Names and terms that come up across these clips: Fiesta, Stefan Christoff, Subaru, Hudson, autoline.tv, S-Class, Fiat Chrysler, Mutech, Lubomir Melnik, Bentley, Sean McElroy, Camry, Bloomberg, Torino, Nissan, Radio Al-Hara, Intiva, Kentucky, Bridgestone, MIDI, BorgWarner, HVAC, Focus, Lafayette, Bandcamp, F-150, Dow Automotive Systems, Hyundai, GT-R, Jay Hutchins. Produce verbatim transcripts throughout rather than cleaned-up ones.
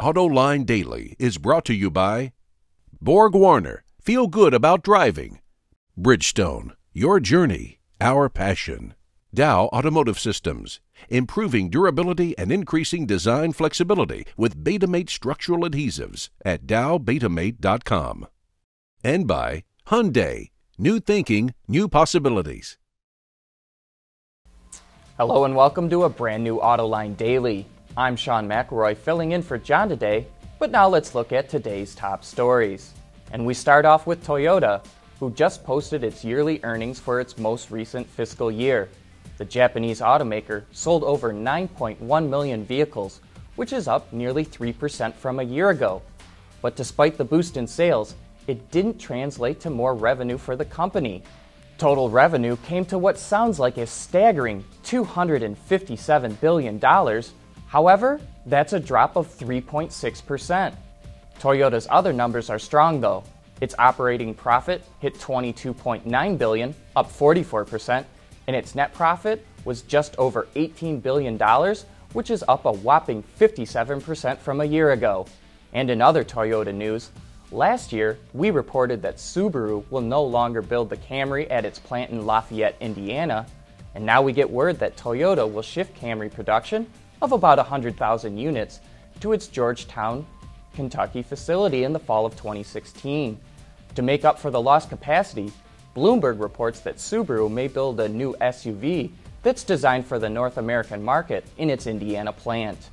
AutoLine Daily is brought to you by BorgWarner. Feel good about driving. Bridgestone. Your journey. Our passion. Dow Automotive Systems. Improving durability and increasing design flexibility with Betamate structural adhesives at Dow Betamate dot com. And by Hyundai. New thinking, new possibilities. Hello and welcome to a brand new AutoLine Daily. I'm Sean McElroy filling in for John today, but now let's look at today's top stories. And we start off with Toyota, who just posted its yearly earnings for its most recent fiscal year. The Japanese automaker sold over nine point one million vehicles, which is up nearly three percent from a year ago. But despite the boost in sales, it didn't translate to more revenue for the company. Total revenue came to what sounds like a staggering two hundred fifty-seven billion dollars. However, that's a drop of three point six percent. Toyota's other numbers are strong though. Its operating profit hit twenty-two point nine billion dollars, up forty-four percent, and its net profit was just over eighteen billion dollars, which is up a whopping fifty-seven percent from a year ago. And in other Toyota news, last year, we reported that Subaru will no longer build the Camry at its plant in Lafayette, Indiana, and now we get word that Toyota will shift Camry production of about one hundred thousand units to its Georgetown, Kentucky facility in the fall of twenty sixteen. To make up for the lost capacity, Bloomberg reports that Subaru may build a new S U V that's designed for the North American market in its Indiana plant.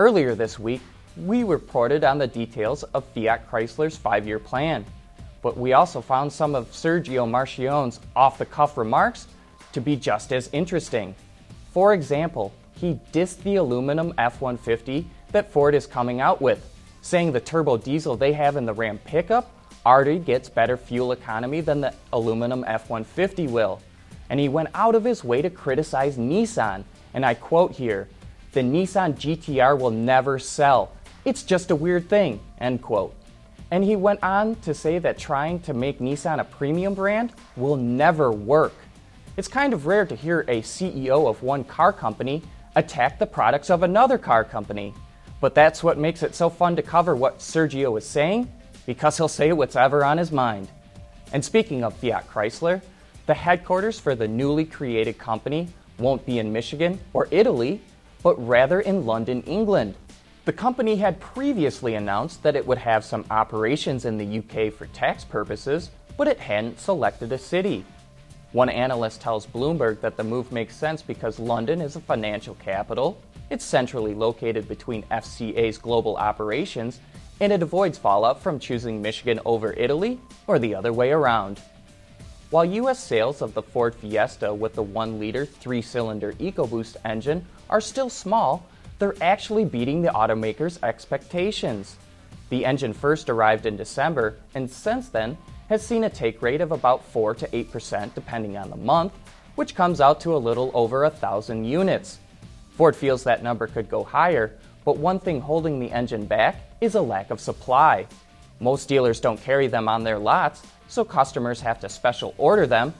Earlier this week, we reported on the details of Fiat Chrysler's five-year plan, but we also found some of Sergio Marchionne's off-the-cuff remarks to be just as interesting. For example, he dissed the aluminum F one fifty that Ford is coming out with, saying the turbo diesel they have in the Ram pickup already gets better fuel economy than the aluminum F one fifty will. And he went out of his way to criticize Nissan, and I quote here, "The Nissan G T R will never sell. It's just a weird thing," end quote. And he went on to say that trying to make Nissan a premium brand will never work. It's kind of rare to hear a C E O of one car company attack the products of another car company. But that's what makes it so fun to cover what Sergio is saying, because he'll say what's ever on his mind. And speaking of Fiat Chrysler, the headquarters for the newly created company won't be in Michigan or Italy, but rather in London, England. The company had previously announced that it would have some operations in the U K for tax purposes, but it hadn't selected a city. One analyst tells Bloomberg that the move makes sense because London is a financial capital, it's centrally located between F C A's global operations, and it avoids fallout from choosing Michigan over Italy or the other way around. While U S sales of the Ford Fiesta with the one liter three-cylinder EcoBoost engine are still small, they're actually beating the automaker's expectations. The engine first arrived in December and since then has seen a take rate of about four to eight percent depending on the month, which comes out to a little over a thousand units. Ford feels that number could go higher, but one thing holding the engine back is a lack of supply. Most dealers don't carry them on their lots, so customers have to special order them,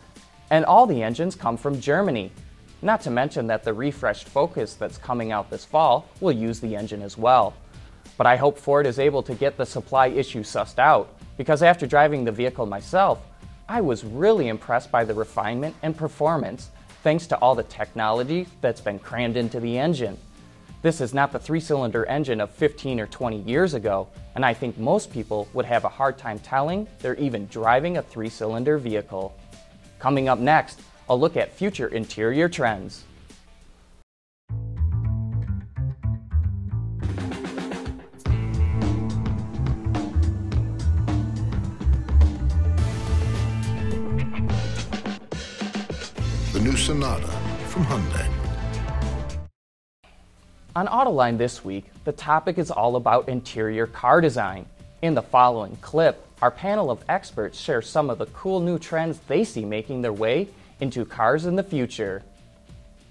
and all the engines come from Germany. Not to mention that the refreshed Focus that's coming out this fall will use the engine as well. But I hope Ford is able to get the supply issue sussed out, because after driving the vehicle myself, I was really impressed by the refinement and performance thanks to all the technology that's been crammed into the engine. This is not the three-cylinder engine of fifteen or twenty years ago, and I think most people would have a hard time telling they're even driving a three-cylinder vehicle. Coming up next, a look at future interior trends. The new Sonata from Hyundai. On AutoLine this week, the topic is all about interior car design. In the following clip, our panel of experts share some of the cool new trends they see making their way into cars in the future.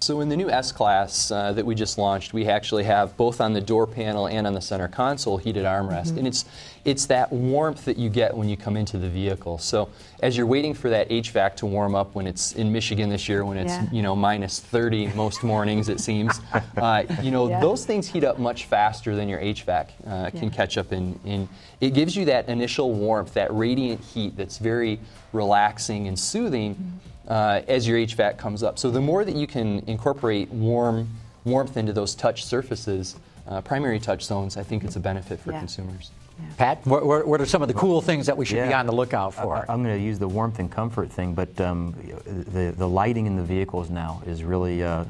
So in the new S-Class uh, that we just launched, we actually have both on the door panel and on the center console heated armrest. Mm-hmm. And it's, it's that warmth that you get when you come into the vehicle. So as you're waiting for that H V A C to warm up, when it's in Michigan this year, when it's yeah. you know minus thirty most mornings it seems, uh, you know yeah. those things heat up much faster than your H V A C uh, can yeah. catch up in, in. It gives you that initial warmth, that radiant heat that's very relaxing and soothing. Mm-hmm. Uh, as your H V A C comes up. So the more that you can incorporate warm, warmth into those touch surfaces, uh, primary touch zones, I think it's a benefit for yeah. consumers. Yeah. Pat, what, what are some of the cool things that we should yeah. be on the lookout for? I, I'm going to use the warmth and comfort thing, but um, the, the lighting in the vehicles now is really uh,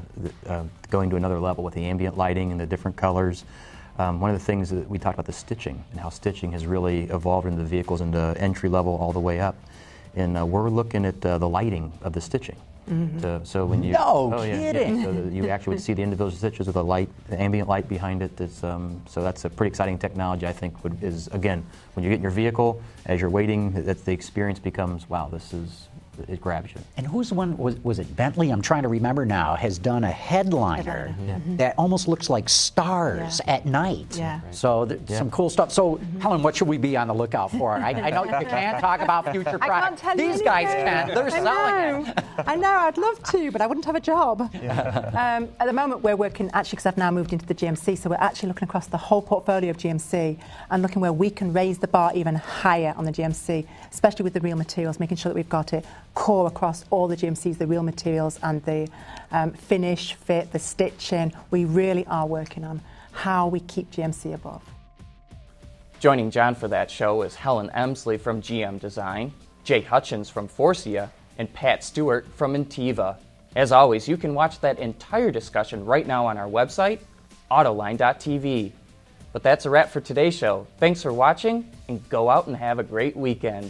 uh, going to another level with the ambient lighting and the different colors. Um, one of the things that we talked about, the stitching, and how stitching has really evolved into the vehicles into entry level all the way up. And uh, we're looking at uh, the lighting of the stitching. Mm-hmm. so, so when you no oh, yeah, kidding. Yeah, so you actually would see the individual stitches with a light, the ambient light behind it. That's, um, so that's a pretty exciting technology. I think would, is again when you get in your vehicle as you're waiting, that the experience becomes wow. This is it grabs you. And who's the one was was it Bentley? I'm trying to remember now. Has done a headliner yeah. mm-hmm. that almost looks like stars yeah. at night. Yeah. Right. So th yeah. some cool stuff. So mm-hmm. Helen, what should we be on the lookout for? I, I know you can't talk about future products. These guys can't. They're I selling. Know. It. I know. I'd love to, but I wouldn't have a job. Yeah. Um, at the moment, we're working actually because I've now moved into the G M C, so we're actually looking across the whole portfolio of G M C and looking where we can raise the bar even higher on the G M C, especially with the real materials, making sure that we've got it. Core across all the G M Cs, the real materials and the um, finish, fit, the stitching. We really are working on how we keep G M C above. Joining John for that show is Helen Emsley from G M Design, Jay Hutchins from Forcia, and Pat Stewart from Intiva. As always, you can watch that entire discussion right now on our website, autoline dot t v. But that's a wrap for today's show. Thanks for watching, and go out and have a great weekend.